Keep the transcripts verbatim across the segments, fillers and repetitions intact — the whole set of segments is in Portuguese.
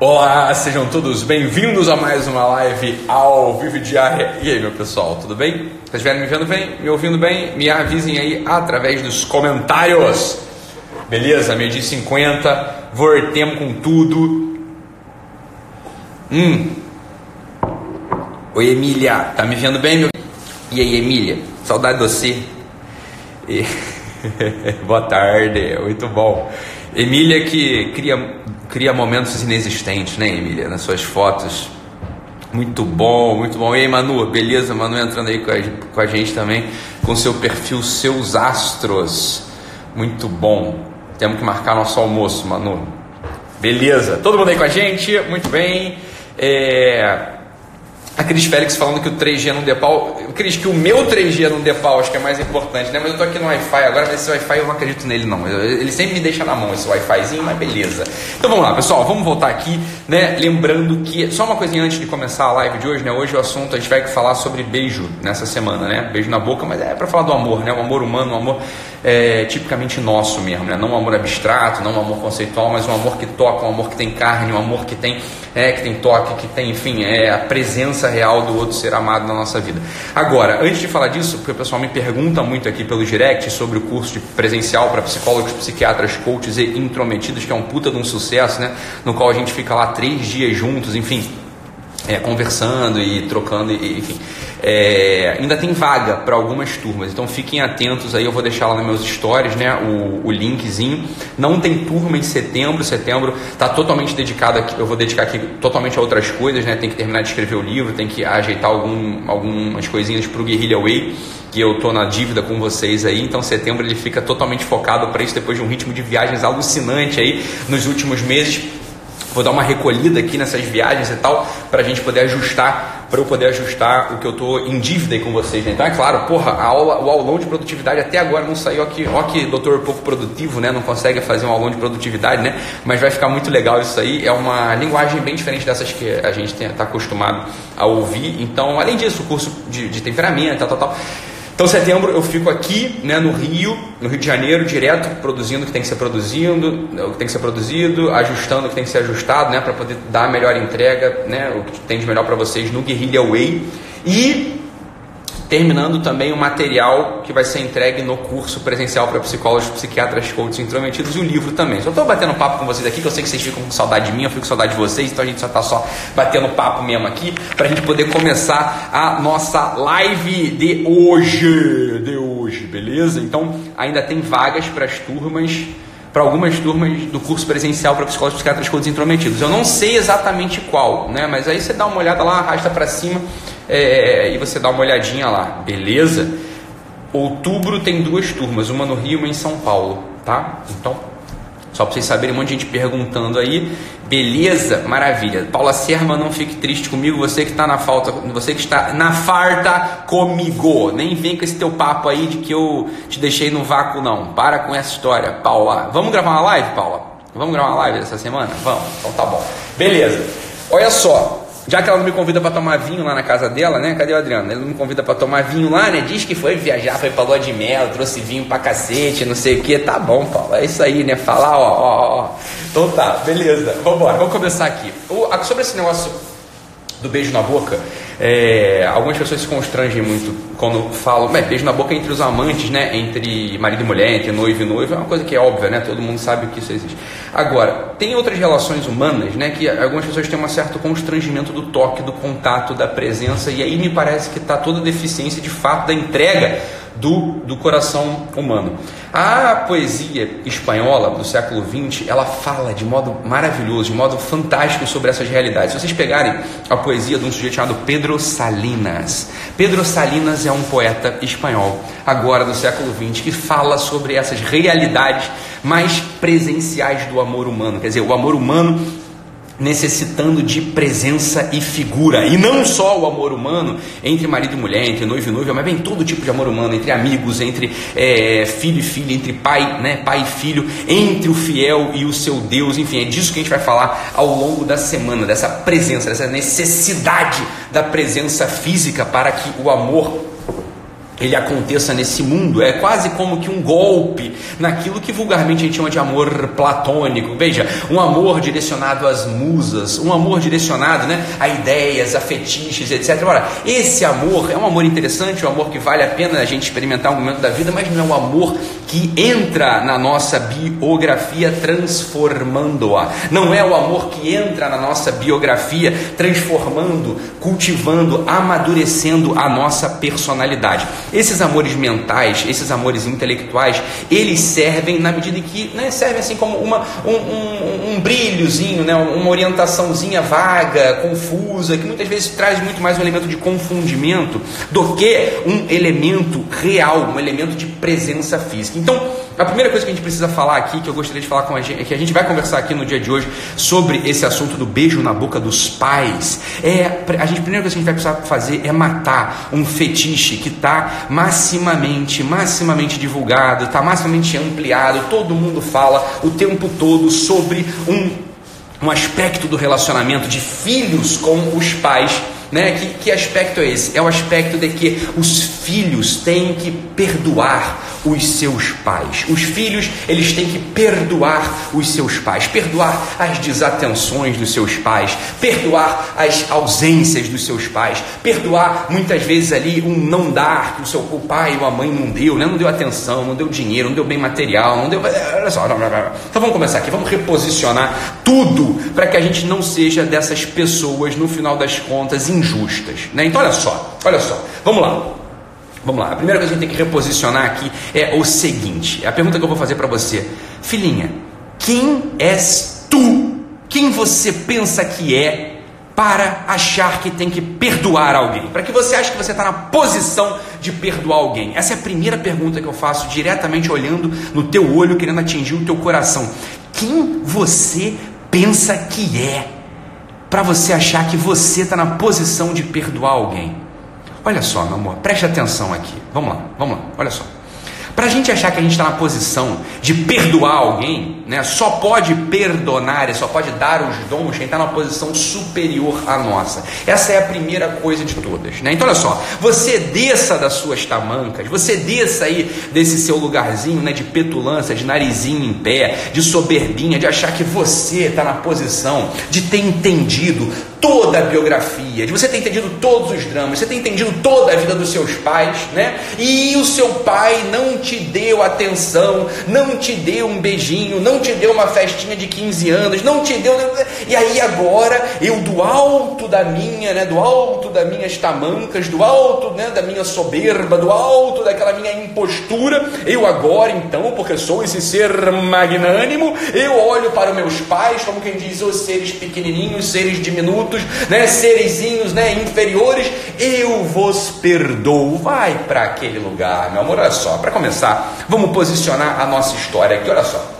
Olá, sejam todos bem-vindos a mais uma live ao vivo diária. E aí, meu pessoal, tudo bem? Vocês estiverem me vendo bem, me ouvindo bem, me avisem aí através dos comentários. Beleza? meio-dia e cinquenta, voltemos com tudo. Hum. Oi, Emília, tá me vendo bem, meu? E aí, Emília, saudade de você. E... Boa tarde, muito bom. Emília que cria... Cria momentos inexistentes, né, Emília? Nas suas fotos. Muito bom, muito bom. E aí, Manu? Beleza? Manu entrando aí com a, com a gente também, com seu perfil Seus Astros. Muito bom. Temos que marcar nosso almoço, Manu. Beleza. Todo mundo aí com a gente? Muito bem. É... A Cris Félix falando que o três G não dê pau. Cris, que o meu três G não dê pau, acho que é mais importante, né? Mas eu tô aqui no Wi-Fi agora, mas esse Wi-Fi eu não acredito nele, não. Ele sempre me deixa na mão, esse Wi-Fizinho, mas beleza. Então vamos lá, pessoal, vamos voltar aqui, né? Lembrando que... Só uma coisinha antes de começar a live de hoje, né? Hoje o assunto, a gente vai falar sobre beijo nessa semana, né? Beijo na boca, mas é pra falar do amor, né? O amor humano, o amor é, tipicamente nosso mesmo, né? Não um amor abstrato, não um amor conceitual, mas um amor que toca, um amor que tem carne, um amor que tem, é, que tem toque, que tem, enfim, é, a presença real do outro ser amado na nossa vida. Agora, antes de falar disso, porque o pessoal me pergunta muito aqui pelo direct sobre o curso de presencial para psicólogos, psiquiatras, coaches e intrometidos, que é um puta de um sucesso, né? No qual a gente fica lá três dias juntos, enfim, é, conversando e trocando, e, enfim. É, ainda tem vaga para algumas turmas, então fiquem atentos aí, eu vou deixar lá nos meus stories, né, o, o linkzinho. Não tem turma em setembro, setembro está totalmente dedicado, aqui, eu vou dedicar aqui totalmente a outras coisas, né, tem que terminar de escrever o livro, tem que ajeitar algum, algumas coisinhas para o Guerrilha Way, que eu tô na dívida com vocês aí, então setembro ele fica totalmente focado para isso, depois de um ritmo de viagens alucinante aí nos últimos meses. Vou dar uma recolhida aqui nessas viagens e tal, pra gente poder ajustar, pra eu poder ajustar o que eu tô em dívida aí com vocês, né? Então é claro, porra, a aula, o aulão de produtividade até agora não saiu aqui. Ó que doutor pouco produtivo, né? Não consegue fazer um aulão de produtividade, né? Mas vai ficar muito legal isso aí. É uma linguagem bem diferente dessas que a gente tem, tá acostumado a ouvir. Então, além disso, o curso de, de temperamento, tal, tal, tal. Então, setembro eu fico aqui, né, no Rio, no Rio de Janeiro, direto, produzindo o que tem que ser produzido, o que tem que ser produzido, ajustando o que tem que ser ajustado, né, para poder dar a melhor entrega, né, o que tem de melhor para vocês no Guerrilha Way. E terminando também o material que vai ser entregue no curso presencial para psicólogos, psiquiatras, coaches, intrometidos, e o livro também. Só estou batendo papo com vocês aqui, que eu sei que vocês ficam com saudade de mim, eu fico com saudade de vocês, então a gente só está só batendo papo mesmo aqui, para a gente poder começar a nossa live de hoje, de hoje, beleza? Então, ainda tem vagas para as turmas, para algumas turmas do curso presencial para psicólogos, psiquiatras, coaches, intrometidos. Eu não sei exatamente qual, né? Mas aí você dá uma olhada lá, arrasta para cima... É, e você dá uma olhadinha lá, beleza? Outubro tem duas turmas, uma no Rio e uma em São Paulo, tá? Então, só para vocês saberem, um monte de gente perguntando aí, beleza? Maravilha. Paula Serma, não fique triste comigo, você que está na falta, você que está na farta comigo. Nem vem com esse teu papo aí de que eu te deixei no vácuo, não. Para com essa história, Paula. Vamos gravar uma live, Paula? Vamos gravar uma live essa semana? Vamos, então tá bom. Beleza, olha só. Já que ela não me convida para tomar vinho lá na casa dela, né? Cadê o Adriano? Ele não me convida para tomar vinho lá, né? Diz que foi viajar, foi pra lua de mel, trouxe vinho pra cacete, não sei o que. Tá bom, Paulo. É isso aí, né? Falar, ó, ó, ó. Então tá, beleza. Vambora, vamos começar aqui. O, sobre esse negócio do beijo na boca, é, algumas pessoas se constrangem muito quando falam, mas beijo na boca entre os amantes, né? Entre marido e mulher, entre noivo e noivo, é uma coisa que é óbvia, né? Todo mundo sabe que isso existe. Agora, tem outras relações humanas, né? Que algumas pessoas têm um certo constrangimento do toque, do contato, da presença, e aí me parece que está toda a deficiência, de fato, da entrega do, do coração humano. A poesia espanhola do século vinte, ela fala de modo maravilhoso, de modo fantástico sobre essas realidades. Se vocês pegarem a poesia de um sujeito chamado Pedro Salinas, Pedro Salinas é um poeta espanhol, agora do século vinte, que fala sobre essas realidades mais presenciais do amor humano, quer dizer, o amor humano necessitando de presença e figura, e não só o amor humano entre marido e mulher, entre noivo e noiva, mas bem todo tipo de amor humano, entre amigos, entre é, filho e filha, entre pai, né, pai e filho, entre o fiel e o seu Deus, enfim, é disso que a gente vai falar ao longo da semana, dessa presença, dessa necessidade da presença física para que o amor ele aconteça nesse mundo. É quase como que um golpe naquilo que vulgarmente a gente chama de amor platônico. Veja, um amor direcionado às musas, um amor direcionado, né, a ideias, a fetiches, etcétera. Ora, esse amor é um amor interessante, um amor que vale a pena a gente experimentar um momento da vida, mas não é um amor que entra na nossa biografia transformando-a. Não é o amor que entra na nossa biografia transformando, cultivando, amadurecendo a nossa personalidade. Esses amores mentais, esses amores intelectuais, eles servem na medida em que, né, servem assim como uma, um, um, um brilhozinho, né, uma orientaçãozinha vaga, confusa, que muitas vezes traz muito mais um elemento de confundimento do que um elemento real, um elemento de presença física. Então, a primeira coisa que a gente precisa falar aqui, que eu gostaria de falar com a gente, é que a gente vai conversar aqui no dia de hoje sobre esse assunto do beijo na boca dos pais. É, a, gente, a primeira coisa que a gente vai precisar fazer é matar um fetiche que está maximamente, maximamente divulgado, está maximamente ampliado, todo mundo fala o tempo todo sobre um, um aspecto do relacionamento de filhos com os pais. Né? Que, que aspecto é esse? É o aspecto de que os filhos têm que perdoar os seus pais. Os filhos, eles têm que perdoar os seus pais, perdoar as desatenções dos seus pais, perdoar as ausências dos seus pais, perdoar muitas vezes ali um não dar que o seu o pai ou a mãe não deu, né? Não deu atenção, não deu dinheiro, não deu bem material, não deu... Olha só, então vamos começar aqui, vamos reposicionar tudo para que a gente não seja dessas pessoas, no final das contas, injustas, né? Então olha só, olha só, vamos lá. Vamos lá, a primeira coisa que a gente tem que reposicionar aqui é o seguinte, a pergunta que eu vou fazer para você: filhinha, quem és tu, quem você pensa que é, para achar que tem que perdoar alguém, para que você ache que você está na posição de perdoar alguém? Essa é a primeira pergunta que eu faço, diretamente olhando no teu olho, querendo atingir o teu coração. Quem você pensa que é, para você achar que você está na posição de perdoar alguém? Olha só, meu amor, preste atenção aqui. Vamos lá, vamos lá, olha só. Para a gente achar que a gente está na posição de perdoar alguém, né, só pode perdonar e só pode dar os dons quem está na posição superior à nossa. Essa é a primeira coisa de todas, né? Então olha só, você desça das suas tamancas, você desça aí desse seu lugarzinho, né, de petulância, de narizinho em pé, de soberbinha, de achar que você está na posição de ter entendido toda a biografia, de você ter entendido todos os dramas, você ter entendido toda a vida dos seus pais, né? E o seu pai não te deu atenção, não te deu um beijinho, não te deu uma festinha de quinze anos, não te deu... E aí agora, eu do alto da minha, né, do alto das minhas tamancas, do alto, né, da minha soberba, do alto daquela minha impostura, eu agora então, porque sou esse ser magnânimo, eu olho para os meus pais, como quem diz, os seres pequenininhos, seres diminutos, né, serezinhos, né, inferiores, eu vos perdoo. Vai para aquele lugar, meu amor. Olha só, para começar, vamos posicionar a nossa história aqui, olha só.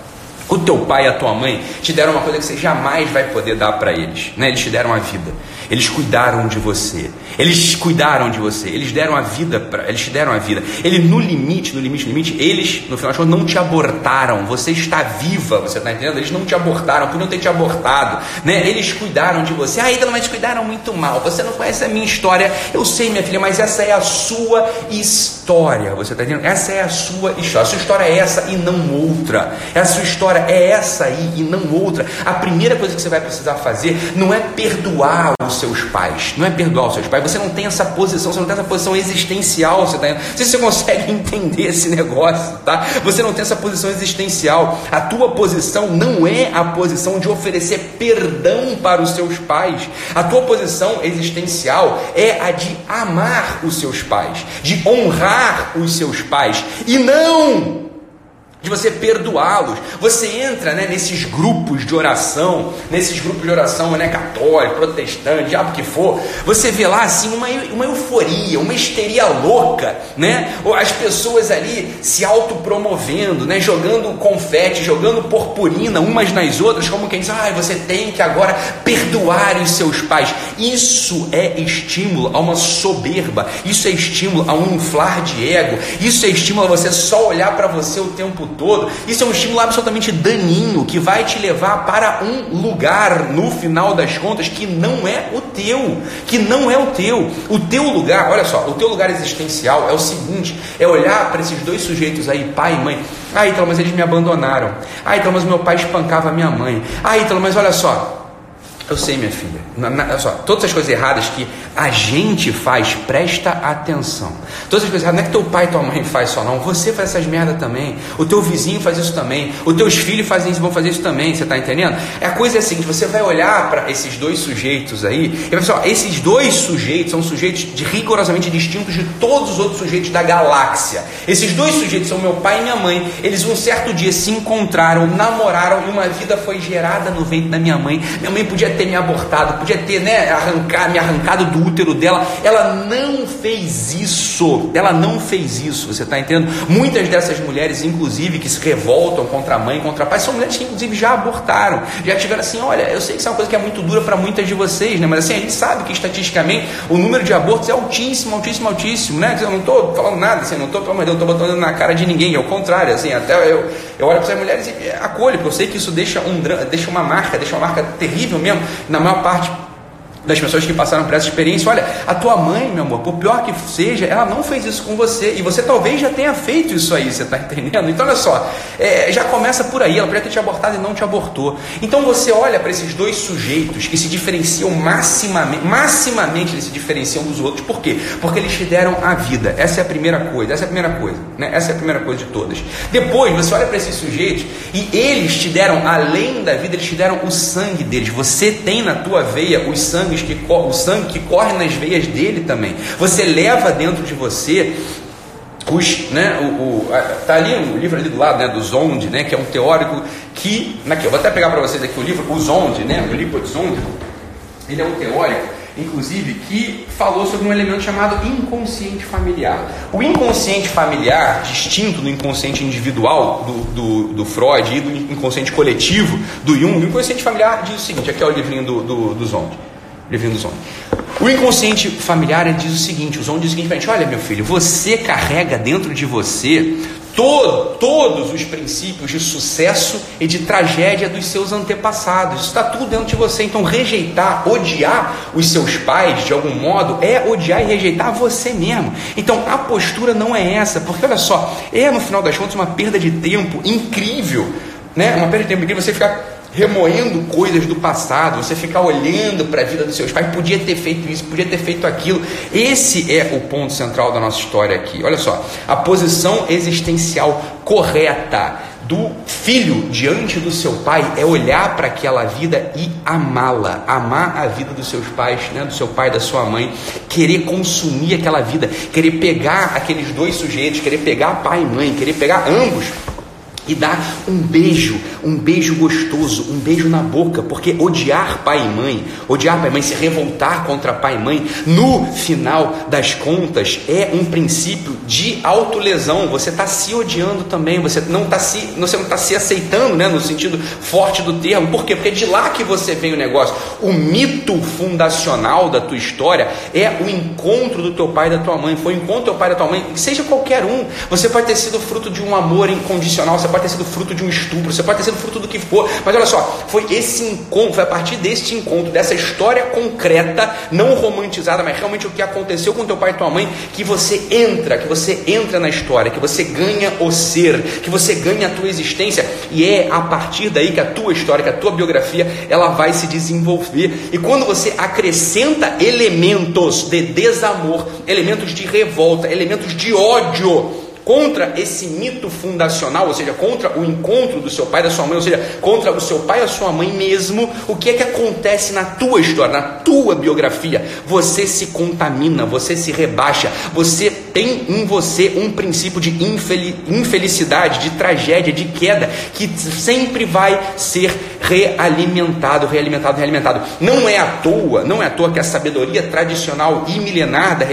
O teu pai e a tua mãe te deram uma coisa que você jamais vai poder dar para eles, né? Eles te deram a vida, eles cuidaram de você, eles cuidaram de você, eles deram a vida, pra, eles te deram a vida, eles no limite, no limite, no limite, eles no final de contas não te abortaram, você está viva, você está entendendo? Eles não te abortaram, por não ter te abortado, né? Eles cuidaram de você, ainda não te cuidaram muito mal, você não conhece a minha história, eu sei, minha filha, mas essa é a sua história, você está entendendo? Essa é a sua história, a sua história é essa e não outra, é a sua história é essa aí e não outra. A primeira coisa que você vai precisar fazer não é perdoar os seus pais, não é perdoar os seus pais, você não tem essa posição, você não tem essa posição existencial, você tá, se você consegue entender esse negócio, tá? Você não tem essa posição existencial, a tua posição não é a posição de oferecer perdão para os seus pais, a tua posição existencial é a de amar os seus pais, de honrar os seus pais, e não de você perdoá-los. Você entra, né, nesses grupos de oração, nesses grupos de oração, né, católico, protestante, diabo que for, você vê lá assim uma, uma euforia, uma histeria louca, né? As pessoas ali se autopromovendo, né, jogando confete, jogando purpurina umas nas outras, como quem diz, ah, você tem que agora perdoar os seus pais. Isso é estímulo a uma soberba, isso é estímulo a um inflar de ego, isso é estímulo a você só olhar para você o tempo todo todo. Isso é um estímulo absolutamente daninho que vai te levar para um lugar, no final das contas, que não é o teu, que não é o teu. O teu lugar, olha só, o teu lugar existencial é o seguinte, é olhar para esses dois sujeitos aí, pai e mãe. Ah, então, mas eles me abandonaram. Ah, então, mas meu pai espancava a minha mãe. Ah, então, mas olha só, eu sei, minha filha, na, na, olha só, todas as coisas erradas que a gente faz, presta atenção. Todas as coisas erradas, não é que teu pai e tua mãe faz só não, você faz essas merda também, o teu vizinho faz isso também, os teus filhos fazem isso, vão fazer isso também, você tá entendendo? A coisa é a seguinte, você vai olhar para esses dois sujeitos aí, e vai pensar, ó, esses dois sujeitos são sujeitos de, rigorosamente distintos de todos os outros sujeitos da galáxia. Esses dois sujeitos são meu pai e minha mãe, eles um certo dia se encontraram, namoraram, e uma vida foi gerada no ventre da minha mãe. Minha mãe podia ter me abortado, podia ter, né, arrancar, me arrancado do útero dela, ela não fez isso, ela não fez isso, você está entendendo? Muitas dessas mulheres, inclusive, que se revoltam contra a mãe, contra a pai, são mulheres que, inclusive, já abortaram, já tiveram assim, olha, eu sei que isso é uma coisa que é muito dura para muitas de vocês, né, mas assim, a gente sabe que, estatisticamente, o número de abortos é altíssimo, altíssimo, altíssimo, né, eu não estou falando nada, assim, não estou, pelo amor de Deus, não estou botando na cara de ninguém, é o contrário, assim, até eu, eu olho para essas mulheres e acolho, porque eu sei que isso deixa, um, deixa uma marca, deixa uma marca terrível mesmo, na maior parte das pessoas que passaram por essa experiência. Olha, a tua mãe, meu amor, por pior que seja, ela não fez isso com você, e você talvez já tenha feito isso aí, você está entendendo? Então, olha só, é, já começa por aí, ela podia ter te abortado e não te abortou. Então, você olha para esses dois sujeitos que se diferenciam maximamente, maximamente eles se diferenciam dos outros, por quê? Porque eles te deram a vida, essa é a primeira coisa, essa é a primeira coisa, né? Essa é a primeira coisa de todas. Depois, você olha para esses sujeitos e eles te deram, além da vida, eles te deram o sangue deles, você tem na tua veia os sangue Que o sangue que corre nas veias dele também. Você leva dentro de você os, né, o, o, tá ali um livro ali do lado, né, do Zonde, né, que é um teórico que, aqui, eu vou até pegar para vocês aqui o livro, o Zonde, né, o Lipo Zonde, ele é um teórico, inclusive, que falou sobre um elemento chamado inconsciente familiar. O inconsciente familiar, distinto do inconsciente individual do, do, do Freud e do inconsciente coletivo do Jung, o inconsciente familiar diz o seguinte, aqui é o livrinho do, do, do Zonde. O inconsciente familiar diz o seguinte, o Zonde diz o seguinte pra gente, olha, meu filho, você carrega dentro de você todo, todos os princípios de sucesso e de tragédia dos seus antepassados, isso está tudo dentro de você, então rejeitar, odiar os seus pais de algum modo é odiar e rejeitar você mesmo. Então a postura não é essa, porque olha só, é no final das contas uma perda de tempo incrível, né? Uma perda de tempo incrível você ficar remoendo coisas do passado, você ficar olhando para a vida dos seus pais, podia ter feito isso, podia ter feito aquilo. Esse é o ponto central da nossa história aqui. Olha só, a posição existencial correta do filho diante do seu pai é olhar para aquela vida e amá-la, amar a vida dos seus pais, né, do seu pai, da sua mãe, querer consumir aquela vida, querer pegar aqueles dois sujeitos, querer pegar pai e mãe, querer pegar ambos, e dar um beijo, um beijo gostoso, um beijo na boca, porque odiar pai e mãe, odiar pai e mãe, se revoltar contra pai e mãe, no final das contas, é um princípio de autolesão, você está se odiando também, você não está se, você não está se aceitando, né, no sentido forte do termo, por quê? Porque é de lá que você vem o negócio, o mito fundacional da tua história é o encontro do teu pai e da tua mãe, foi o encontro do teu pai e da tua mãe, seja qualquer um, você pode ter sido fruto de um amor incondicional, você pode ter sido fruto de um estupro, você pode ter sido fruto do que for, mas olha só, foi esse encontro, foi a partir desse encontro, dessa história concreta, não romantizada, mas realmente o que aconteceu com teu pai e tua mãe, que você entra, que você entra na história, que você ganha o ser, que você ganha a tua existência, e é a partir daí que a tua história, que a tua biografia, ela vai se desenvolver, e quando você acrescenta elementos de desamor, elementos de revolta, elementos de ódio, contra esse mito fundacional, ou seja, contra o encontro do seu pai e da sua mãe, ou seja, contra o seu pai e a sua mãe mesmo, o que é que acontece na tua história, na tua biografia? Você se contamina, você se rebaixa, você tem em você um princípio de infelicidade, de tragédia, de queda, que sempre vai ser realimentado, realimentado, realimentado. Não é à toa, não é à toa que a sabedoria tradicional e milenar das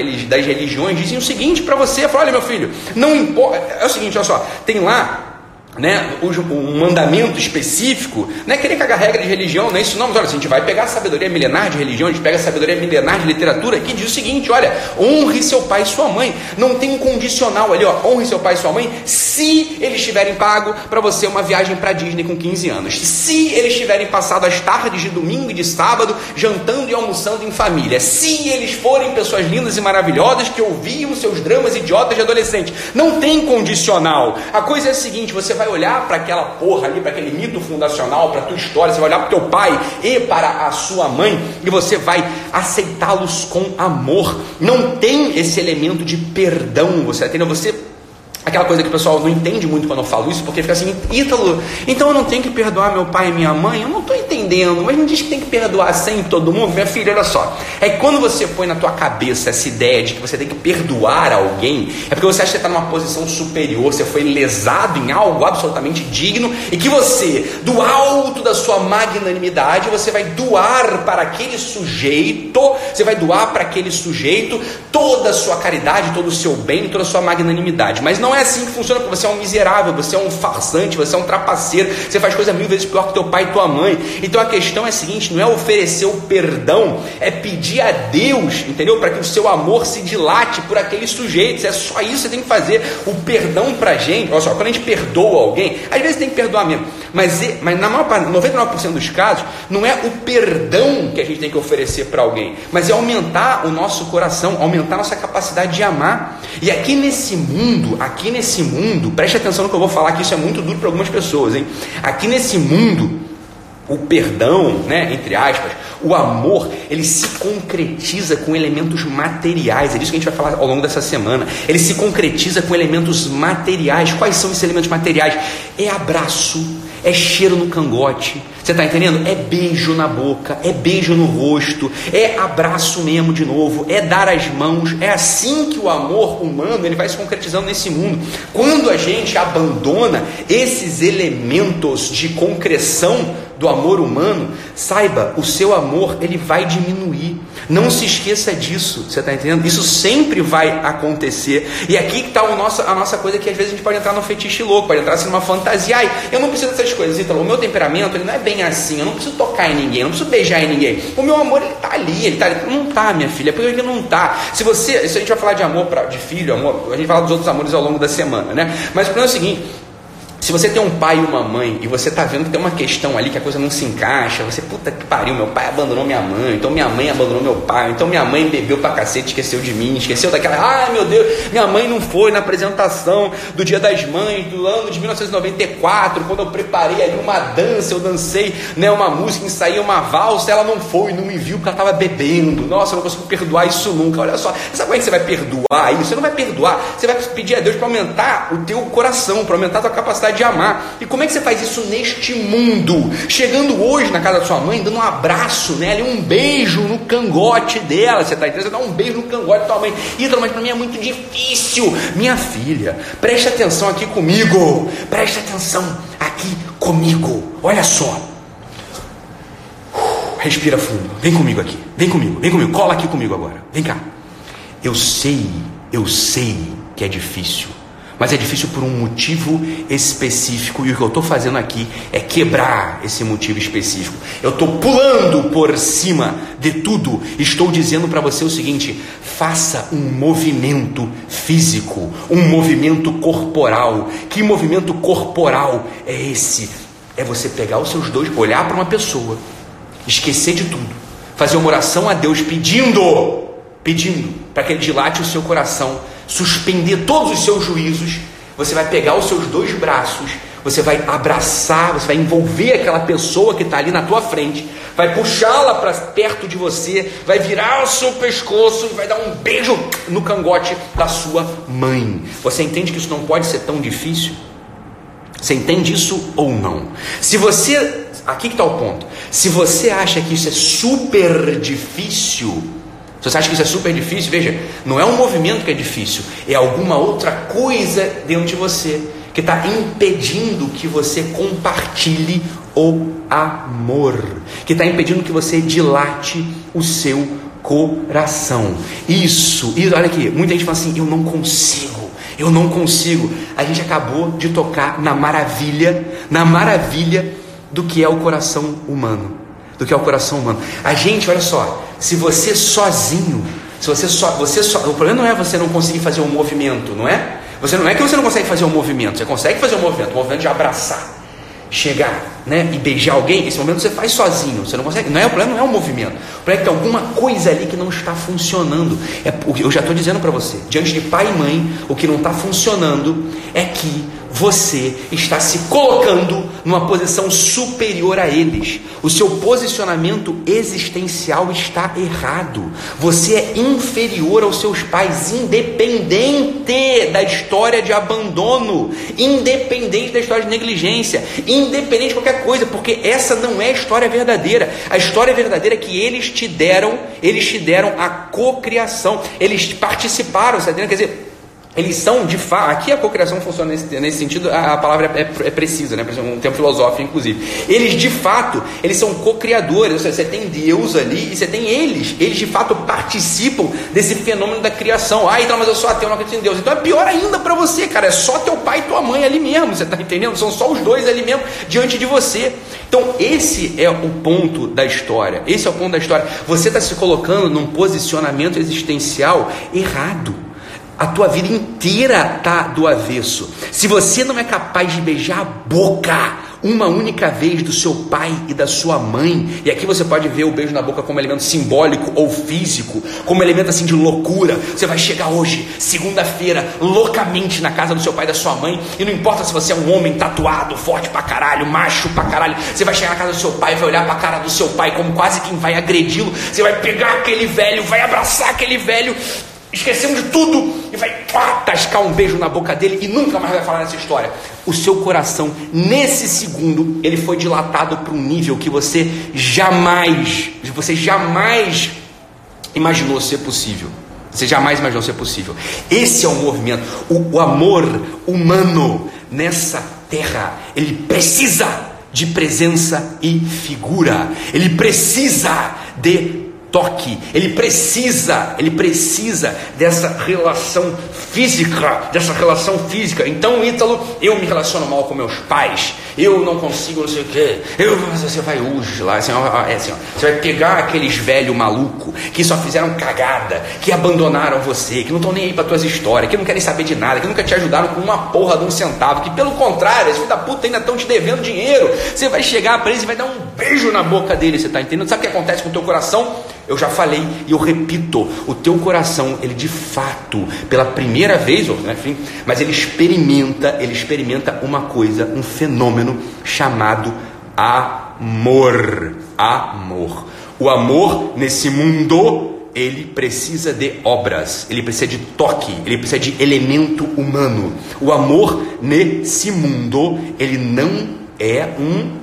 religiões dizem o seguinte para você, fala, olha, meu filho, não importa, é o seguinte, olha só, tem lá né, um mandamento específico, não é querer cagar regra de religião, não é isso não, mas olha, a gente vai pegar a sabedoria milenar de religião, a gente pega a sabedoria milenar de literatura, que diz o seguinte, olha, honre seu pai e sua mãe, não tem um condicional ali, ó, honre seu pai e sua mãe, se eles tiverem pago para você uma viagem para Disney com quinze anos, se eles tiverem passado as tardes de domingo e de sábado, jantando e almoçando em família, se eles forem pessoas lindas e maravilhosas, que ouviam seus dramas idiotas de adolescente, não tem condicional, a coisa é a seguinte, você vai vai olhar para aquela porra ali, para aquele mito fundacional, para a tua história, você vai olhar para o teu pai e para a sua mãe e você vai aceitá-los com amor, não tem esse elemento de perdão, você entendeu? Você, aquela coisa que o pessoal não entende muito quando eu falo isso, porque fica assim, Ítalo, então eu não tenho que perdoar meu pai e minha mãe? Eu não estou entendendo, mas não diz que tem que perdoar sempre todo mundo? Minha filha, olha só, é que quando você põe na tua cabeça essa ideia de que você tem que perdoar alguém, é porque você acha que você está numa posição superior, você foi lesado em algo absolutamente digno, e que você, do alto da sua magnanimidade, você vai doar para aquele sujeito, você vai doar para aquele sujeito toda a sua caridade, todo o seu bem, toda a sua magnanimidade, mas não Não é assim que funciona, porque você é um miserável, você é um farsante, você é um trapaceiro, você faz coisa mil vezes pior que teu pai e tua mãe. Então a questão é a seguinte, não é oferecer o perdão, é pedir a Deus, entendeu? Para que o seu amor se dilate por aqueles sujeitos, é só isso que você tem que fazer. O perdão pra gente, olha só, quando a gente perdoa alguém, às vezes tem que perdoar mesmo, mas, mas na maior parte, noventa e nove por cento dos casos, não é o perdão que a gente tem que oferecer para alguém, mas é aumentar o nosso coração, aumentar a nossa capacidade de amar. E aqui nesse mundo, aqui Aqui nesse mundo, preste atenção no que eu vou falar, que isso é muito duro para algumas pessoas, hein? Aqui nesse mundo, o perdão, né, entre aspas, o amor, ele se concretiza com elementos materiais, é disso que a gente vai falar ao longo dessa semana, ele se concretiza com elementos materiais. Quais são esses elementos materiais? É abraço, é cheiro no cangote, você está entendendo? É beijo na boca, é beijo no rosto, é abraço mesmo de novo, é dar as mãos, é assim que o amor humano ele vai se concretizando nesse mundo. Quando a gente abandona esses elementos de concreção do amor humano, saiba, o seu amor ele vai diminuir, não se esqueça disso, você está entendendo? Isso sempre vai acontecer, e aqui que está a nossa coisa que às vezes a gente pode entrar num fetiche louco, pode entrar assim numa fantasia, ai, eu não preciso dessas coisas, então, o meu temperamento ele não é bem assim, eu não preciso tocar em ninguém, eu não preciso beijar em ninguém, o meu amor ele tá ali, ele tá ali, não tá, minha filha, porque ele não tá, se você, se a gente vai falar de amor pra, de filho, amor, a gente fala dos outros amores ao longo da semana, né, mas o problema é o seguinte, se você tem um pai e uma mãe, e você tá vendo que tem uma questão ali, que a coisa não se encaixa, você, puta que pariu, meu pai abandonou minha mãe, então minha mãe abandonou meu pai, então minha mãe bebeu pra cacete, esqueceu de mim, esqueceu daquela, ai meu Deus, minha mãe não foi na apresentação do Dia das Mães, do ano de mil novecentos e noventa e quatro, quando eu preparei ali uma dança, eu dancei, né, uma música, ensaiei uma valsa, ela não foi, não me viu porque ela tava bebendo, nossa, eu não consigo perdoar isso nunca, olha só, sabe como é que você vai perdoar isso? Você não vai perdoar, você vai pedir a Deus pra aumentar o teu coração, pra aumentar a tua capacidade de amar. E como é que você faz isso neste mundo? Chegando hoje na casa da sua mãe, dando um abraço nela, um beijo no cangote dela, você está entendendo? Você dá um beijo no cangote da tua mãe. Ítalo, mas para mim é muito difícil. Minha filha, preste atenção aqui comigo, preste atenção aqui comigo, olha só. Respira fundo, vem comigo aqui, vem comigo, vem comigo, cola aqui comigo agora, vem cá. Eu sei, eu sei que é difícil, mas é difícil por um motivo específico, e o que eu estou fazendo aqui é quebrar esse motivo específico, eu estou pulando por cima de tudo, estou dizendo para você o seguinte, faça um movimento físico, um movimento corporal. Que movimento corporal é esse? É você pegar os seus dois, olhar para uma pessoa, esquecer de tudo, fazer uma oração a Deus pedindo, pedindo, para que ele dilate o seu coração, suspender todos os seus juízos, você vai pegar os seus dois braços, você vai abraçar, você vai envolver aquela pessoa que está ali na tua frente, vai puxá-la para perto de você, vai virar o seu pescoço e vai dar um beijo no cangote da sua mãe. Você entende que isso não pode ser tão difícil? Você entende isso ou não? Se você, aqui que está o ponto, se você acha que isso é super difícil, se você acha que isso é super difícil, veja, não é um movimento que é difícil, é alguma outra coisa dentro de você que está impedindo que você compartilhe o amor, que está impedindo que você dilate o seu coração. Isso, isso, olha aqui, muita gente fala assim, eu não consigo, eu não consigo. A gente acabou de tocar na maravilha, na maravilha do que é o coração humano, do que é o coração humano. A gente, olha só, se você sozinho, se você só, você só, o problema não é você não conseguir fazer um movimento, não é? Você não é que você não consegue fazer um movimento, você consegue fazer um movimento, um movimento de abraçar, chegar, né, e beijar alguém. Esse momento você faz sozinho, você não consegue, não é, o problema não é o movimento, o problema é que tem alguma coisa ali que não está funcionando. É, eu já estou dizendo para você, diante de pai e mãe, o que não está funcionando é que você está se colocando numa posição superior a eles. O seu posicionamento existencial está errado, você é inferior aos seus pais, independente da história de abandono, independente da história de negligência, independente de qualquer coisa, porque essa não é a história verdadeira. A história verdadeira é que eles te deram, eles te deram a cocriação, eles participaram, sabe? Quer dizer, eles são de fato, aqui a cocriação funciona nesse, nesse sentido, a, a palavra é, é precisa, né? Um termo filosófico, inclusive. Eles de fato, eles são cocriadores, ou seja, você tem Deus ali e você tem eles, eles de fato participam desse fenômeno da criação. Ah, então, mas eu sou ateu, não acredito em Deus. Então é pior ainda para você, cara, é só teu pai e tua mãe ali mesmo, você tá entendendo? São só os dois ali mesmo diante de você. Então esse é o ponto da história, esse é o ponto da história. Você está se colocando num posicionamento existencial errado. A tua vida inteira está do avesso. Se você não é capaz de beijar a boca uma única vez do seu pai e da sua mãe, e aqui você pode ver o beijo na boca como elemento simbólico ou físico, como elemento assim de loucura. Você vai chegar hoje, segunda-feira, loucamente na casa do seu pai e da sua mãe, e não importa se você é um homem tatuado, forte pra caralho, macho pra caralho, você vai chegar na casa do seu pai, vai olhar pra cara do seu pai como quase quem vai agredi-lo, você vai pegar aquele velho, vai abraçar aquele velho, esquecemos de tudo, e vai pá, tascar um beijo na boca dele e nunca mais vai falar nessa história. O seu coração, nesse segundo, ele foi dilatado para um nível que você jamais, você jamais imaginou ser possível. Você jamais imaginou ser possível. Esse é o movimento. O, o amor humano nessa terra, ele precisa de presença e figura. Ele precisa de toque, ele precisa, ele precisa dessa relação física, dessa relação física. Então, Ítalo, eu me relaciono mal com meus pais, eu não consigo, não sei o quê, eu, mas você vai hoje lá, assim, ó, é assim, ó, você vai pegar aqueles velhos malucos que só fizeram cagada, que abandonaram você, que não estão nem aí para tuas histórias, que não querem saber de nada, que nunca te ajudaram com uma porra de um centavo, que pelo contrário, esses filhos da puta ainda estão te devendo dinheiro. Você vai chegar pra eles e vai dar um beijo na boca dele, você tá entendendo? Sabe o que acontece com o teu coração? Eu já falei e eu repito, o teu coração, ele de fato, pela primeira vez, né, enfim, mas ele experimenta, ele experimenta uma coisa, um fenômeno chamado amor, amor. O amor nesse mundo, ele precisa de obras, ele precisa de toque, ele precisa de elemento humano. O amor nesse mundo, ele não é um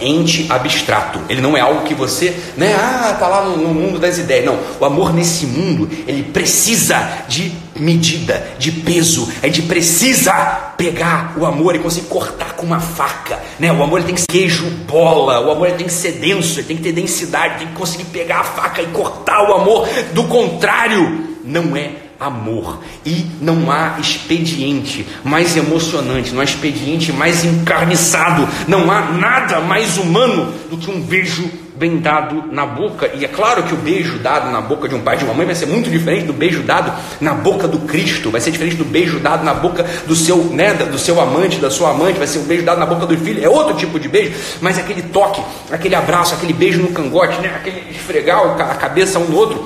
ente abstrato, ele não é algo que você, né, ah, tá lá no, no mundo das ideias, não. O amor nesse mundo, ele precisa de medida, de peso, a gente precisa pegar o amor e conseguir cortar com uma faca, né? O amor, ele tem que ser queijo bola, o amor, ele tem que ser denso, ele tem que ter densidade, tem que conseguir pegar a faca e cortar o amor, do contrário, não é amor. E não há expediente mais emocionante, não há expediente mais encarniçado, não há nada mais humano do que um beijo bem dado na boca. E é claro que o beijo dado na boca de um pai e de uma mãe vai ser muito diferente do beijo dado na boca do Cristo, vai ser diferente do beijo dado na boca do seu, né, do seu amante, da sua amante, vai ser um beijo dado na boca do filho, é outro tipo de beijo, mas aquele toque, aquele abraço, aquele beijo no cangote, né, aquele esfregar a cabeça um no outro,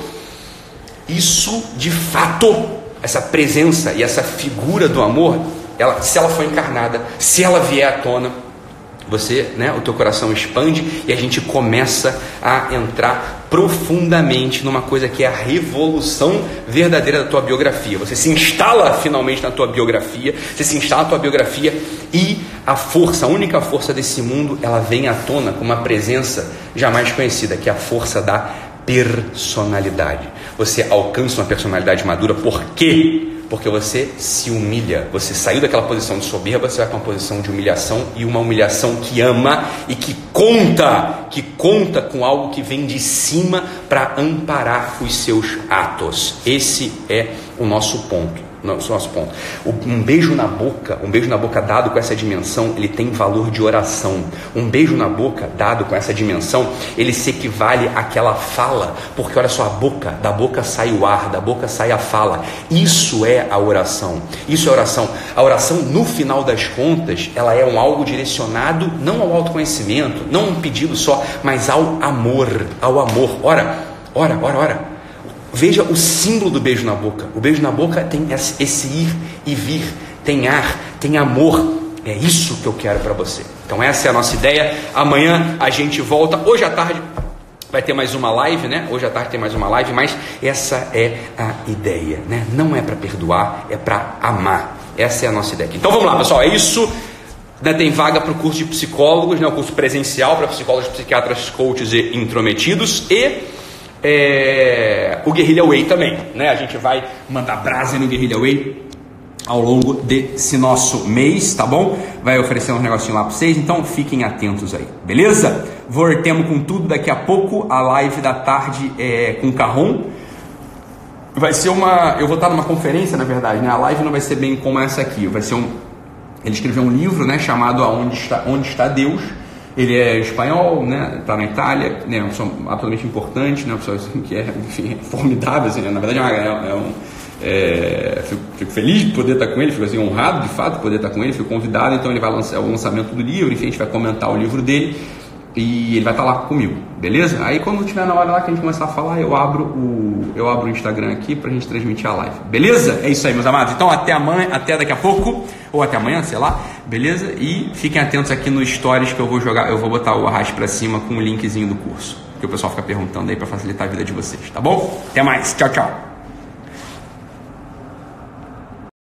isso de fato, essa presença e essa figura do amor, ela, se ela for encarnada, se ela vier à tona, você, né, o teu coração expande e a gente começa a entrar profundamente numa coisa que é a revolução verdadeira da tua biografia. Você se instala finalmente na tua biografia, você se instala na tua biografia e a força, a única força desse mundo, ela vem à tona com uma presença jamais conhecida, que é a força da personalidade. Você alcança uma personalidade madura, por quê? Porque você se humilha, você saiu daquela posição de soberba, você vai para uma posição de humilhação, e uma humilhação que ama e que conta, que conta com algo que vem de cima para amparar os seus atos. Esse é o nosso ponto. Não, só nosso ponto. Um beijo na boca, um beijo na boca dado com essa dimensão, ele tem valor de oração. Um beijo na boca dado com essa dimensão, ele se equivale àquela fala, porque olha só, a boca, da boca sai o ar, da boca sai a fala. Isso é a oração. Isso é a oração. A oração, no final das contas, ela é um algo direcionado não ao autoconhecimento, não a um pedido só, mas ao amor, ao amor. Ora, ora, ora, ora. Veja o símbolo do beijo na boca. O beijo na boca tem esse ir e vir, tem ar, tem amor. É isso que eu quero para você. Então essa é a nossa ideia. Amanhã a gente volta. Hoje à tarde vai ter mais uma live, né? Hoje à tarde tem mais uma live, mas essa é a ideia, né? Não é para perdoar, é para amar. Essa é a nossa ideia. Então vamos lá, pessoal. É isso. Tem vaga para o curso de psicólogos, né? O curso presencial para psicólogos, psiquiatras, coaches e intrometidos. E... É, o Guerrilha Way também, né? A gente vai mandar brasa no Guerrilha Way ao longo desse nosso mês, tá bom? Vai oferecer um negocinho lá pra vocês, então fiquem atentos aí, beleza? Voltemos com tudo daqui a pouco. A live da tarde é com o Carrom. Vai ser uma... Eu vou estar numa conferência, na verdade, né? A live não vai ser bem como essa aqui. Vai ser um... Ele escreveu um livro, né? Chamado Aonde Está, Onde Está Deus. Ele é espanhol, né? Tá na Itália, né? Uma pessoa absolutamente importante, né? Uma pessoa assim, que é, enfim, é formidável, assim, né? Na verdade é, uma, é um... É, fico, fico feliz de poder estar com ele, fico assim, honrado, de fato, de poder estar com ele, fui convidado, então ele vai lançar o lançamento do livro, enfim, a gente vai comentar o livro dele e ele vai estar lá comigo, beleza? Aí quando tiver na hora lá que a gente começar a falar, eu abro o, eu abro o Instagram aqui pra gente transmitir a live, beleza? É isso aí, meus amados, então até amanhã, até daqui a pouco, ou até amanhã, sei lá, beleza? E fiquem atentos aqui no Stories que eu vou jogar, eu vou botar o arrasto pra cima com o linkzinho do curso, que o pessoal fica perguntando aí pra facilitar a vida de vocês, tá bom? Até mais, tchau, tchau!